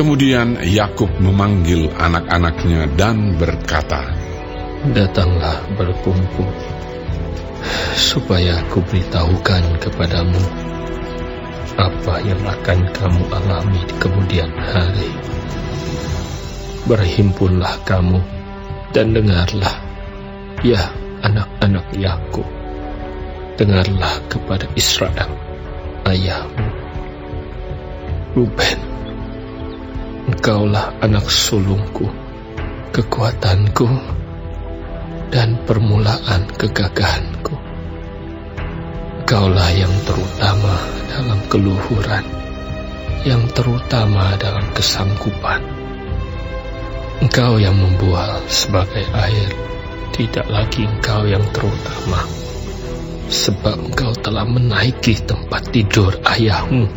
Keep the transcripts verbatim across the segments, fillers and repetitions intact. Kemudian Yakub memanggil anak-anaknya dan berkata, "Datanglah berkumpul, supaya aku beritahukan kepadamu apa yang akan kamu alami di kemudian hari. Berhimpunlah kamu dan dengarlah, ya anak-anak Yakub, dengarlah kepada Israel, ayahmu. Ruben, engkaulah anak sulungku, kekuatanku, dan permulaan kegagahanku. Engkaulah yang terutama dalam keluhuran, yang terutama dalam kesangkupan. Engkau yang membual sebagai air, tidak lagi engkau yang terutama, sebab engkau telah menaiki tempat tidur ayahmu.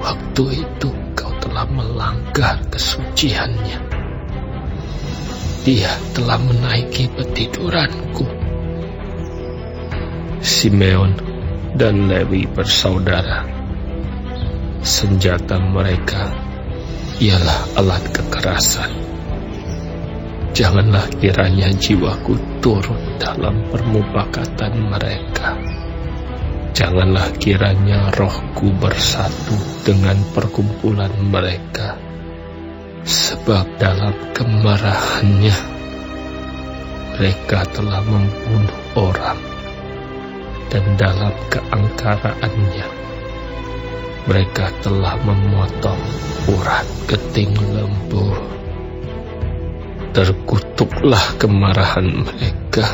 Waktu itu engkau telah melanggar kesuciannya. Dia telah menaiki petiduranku." Simeon dan Lewi bersaudara. Senjata mereka ialah alat kekerasan. Janganlah kiranya jiwaku turun dalam permufakatan mereka. Janganlah kiranya rohku bersatu dengan perkumpulan mereka. Sebab dalam kemarahannya mereka telah membunuh orang, dan dalam keangkaraannya mereka telah memotong urat keting lembu. Terkutuklah kemarahan mereka,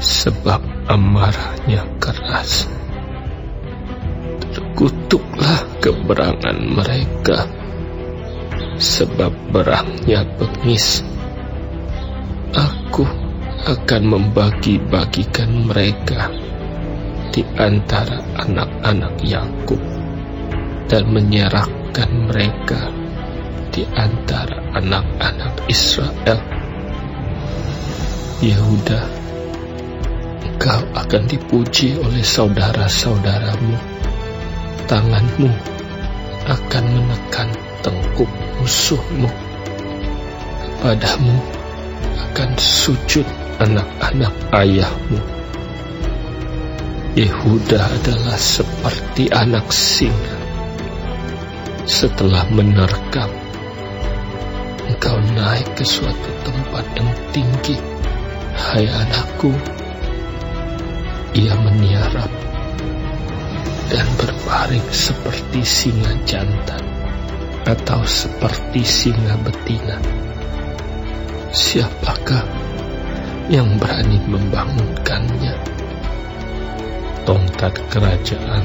sebab amarahnya keras. Terkutuklah keberangan mereka, sebab berangnya bengis. Aku akan membagi-bagikan mereka di antara anak-anak Yakub dan menyerahkan mereka di antara anak-anak Israel. Yehuda, engkau akan dipuji oleh saudara-saudaramu. Tanganmu akan menekan tengkuk musuhmu. Padamu akan sujud anak-anak ayahmu. Yehuda adalah seperti anak singa. Setelah menerkam, engkau naik ke suatu tempat yang tinggi. Hai anakku, ia meniarap dan berbaring seperti singa jantan atau seperti singa betina. Siapakah yang berani membangunkannya? Tongkat kerajaan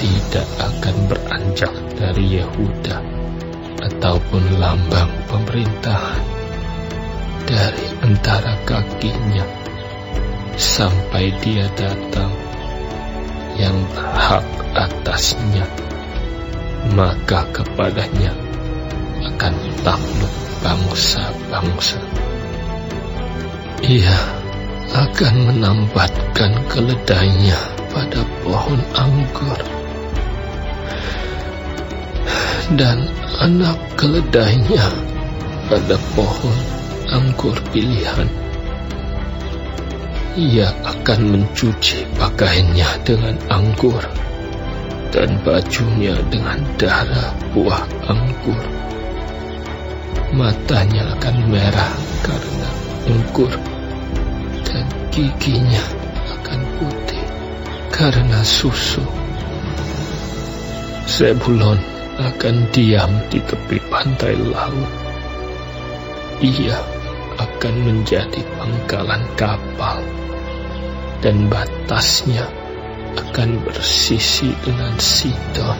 tidak akan beranjak dari Yehuda, ataupun lambang pemerintahan dari antara kakinya, sampai dia datang yang berhak atasnya. Maka kepadanya akan takluk bangsa-bangsa. Ia akan menambatkan keledainya pada pohon anggur, dan anak keledainya pada pohon anggur pilihan. Ia akan mencuci pakaiannya dengan anggur, dan bajunya dengan darah buah anggur. Matanya akan merah karena anggur, dan giginya akan putih karena susu. Zebulon akan diam di tepi pantai laut. Ia akan menjadi pangkalan kapal, dan batasnya akan bersisi dengan Sidon.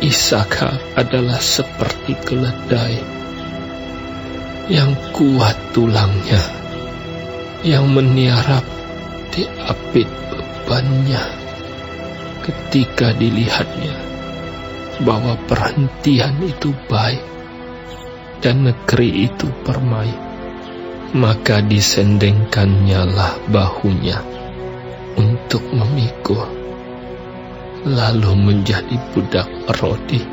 Isakar adalah seperti keledai yang kuat tulangnya, yang meniarap diapit bebannya. Ketika dilihatnya bahwa perhentian itu baik dan negeri itu permai, maka disendengkannyalah bahunya untuk memikul, lalu menjadi budak Herodi.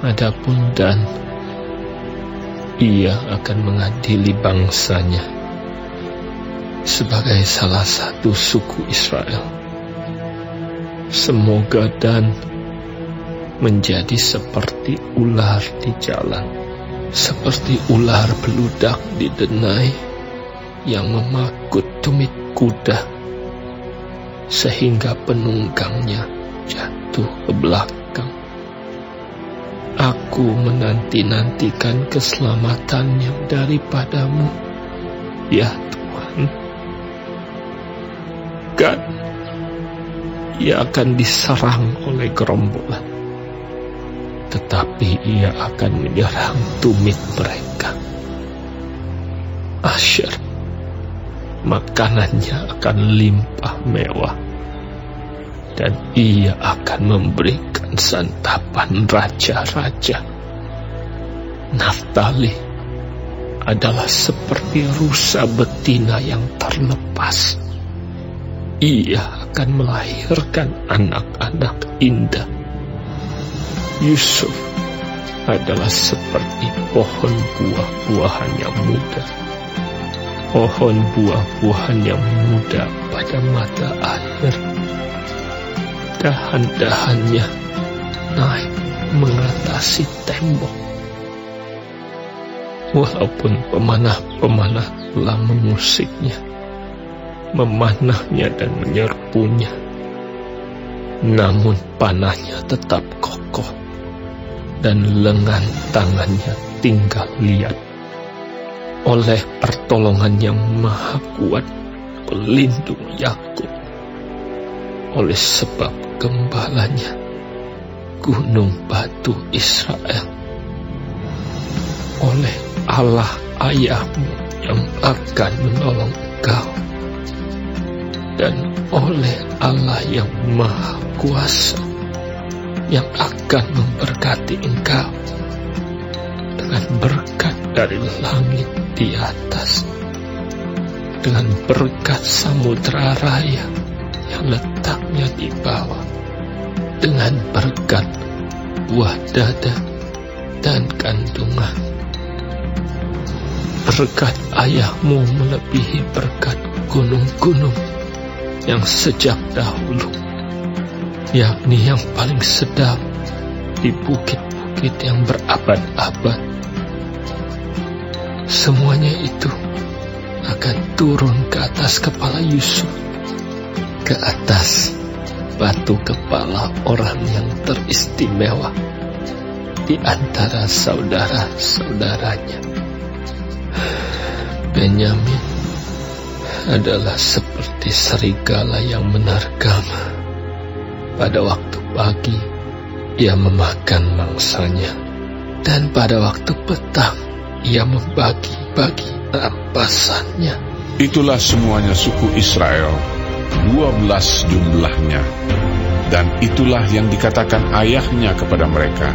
Adapun Dan, ia akan mengadili bangsanya sebagai salah satu suku Israel. Semoga Dan menjadi seperti ular di jalan, seperti ular beludak di denai yang memakut tumit kuda sehingga penunggangnya jatuh ke belakang. Aku menanti-nantikan keselamatan yang daripadamu, ya Tuhan. Gad, ia akan diserang oleh gerombolan, tetapi ia akan menyerang tumit mereka. Asyir, makanannya akan limpah mewah, dan ia akan memberikan santapan raja-raja. Naftali adalah seperti rusa betina yang terlepas. Ia akan melahirkan anak-anak indah. Yusuf adalah seperti pohon buah-buahan yang muda, pohon buah-buahan yang muda pada mata air. Dahan-dahannya naik mengatasi tembok. Walaupun pemanah-pemanah telah mengusiknya, memanahnya dan menyerbunya, namun panahnya tetap kokoh dan lengan tangannya tinggal liat. Oleh pertolongan yang maha kuat, pelindung Yakub, oleh sebab gembalanya, gunung batu Israel, oleh Allah ayahmu yang akan menolong engkau, dan oleh Allah yang maha kuasa yang akan memberkati engkau dengan berkat dari langit di atas, dengan berkat samudera raya yang letaknya di bawah, dengan berkat buah dada dan kandungan. Berkat ayahmu melebihi berkat gunung-gunung yang sejak dahulu, yakni yang paling sedap di bukit-bukit yang berabad-abad. Semuanya itu akan turun ke atas kepala Yusuf, ke atas batu kepala orang yang teristimewa di antara saudara-saudaranya. Benyamin adalah seperti serigala yang menerkam. Pada waktu pagi ia memakan mangsanya, dan pada waktu petang ia membagi-bagi rampasannya. Itulah semuanya suku Israel, dua belas jumlahnya, dan itulah yang dikatakan ayahnya kepada mereka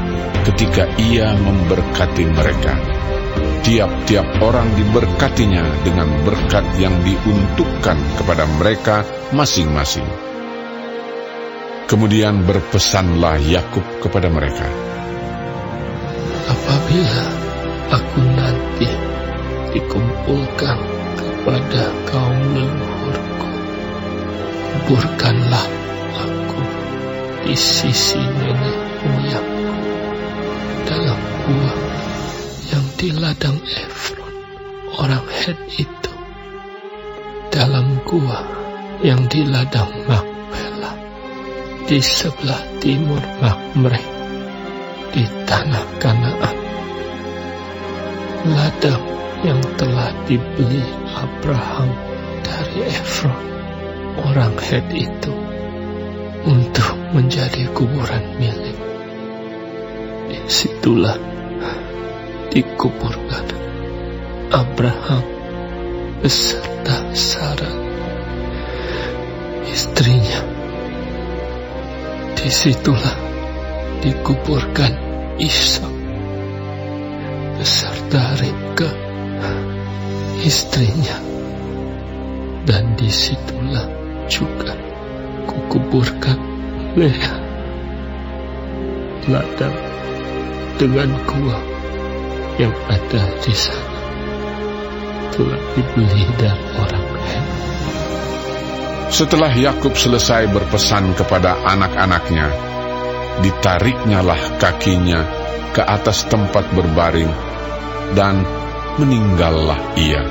ketika ia memberkati mereka. Tiap-tiap orang diberkatinya dengan berkat yang diuntukkan kepada mereka masing-masing. Kemudian berpesanlah Yakub kepada mereka, apabila aku nanti dikumpulkan kepada kaum leluhurku, kuburkanlah aku di sisi nenek moyangku dalam gua yang di ladang Efron orang Het itu, dalam gua yang di ladang Makpela di sebelah timur Makmre di tanah Kanaan, ladang yang telah dibeli Abraham dari Efron orang Het itu untuk menjadi kuburan milik. Disitulah dikuburkan Abraham beserta Sarah istrinya. Disitulah dikuburkan Ishak beserta Ribka istrinya, dan disitulah juga kukuburkan leher ladang dengan gua yang ada di sana, telah dibeli dari orang lain. Setelah Yakub selesai berpesan kepada anak-anaknya, ditariknyalah kakinya ke atas tempat berbaring dan meninggallah ia.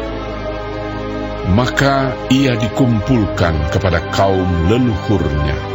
Maka ia dikumpulkan kepada kaum leluhurnya.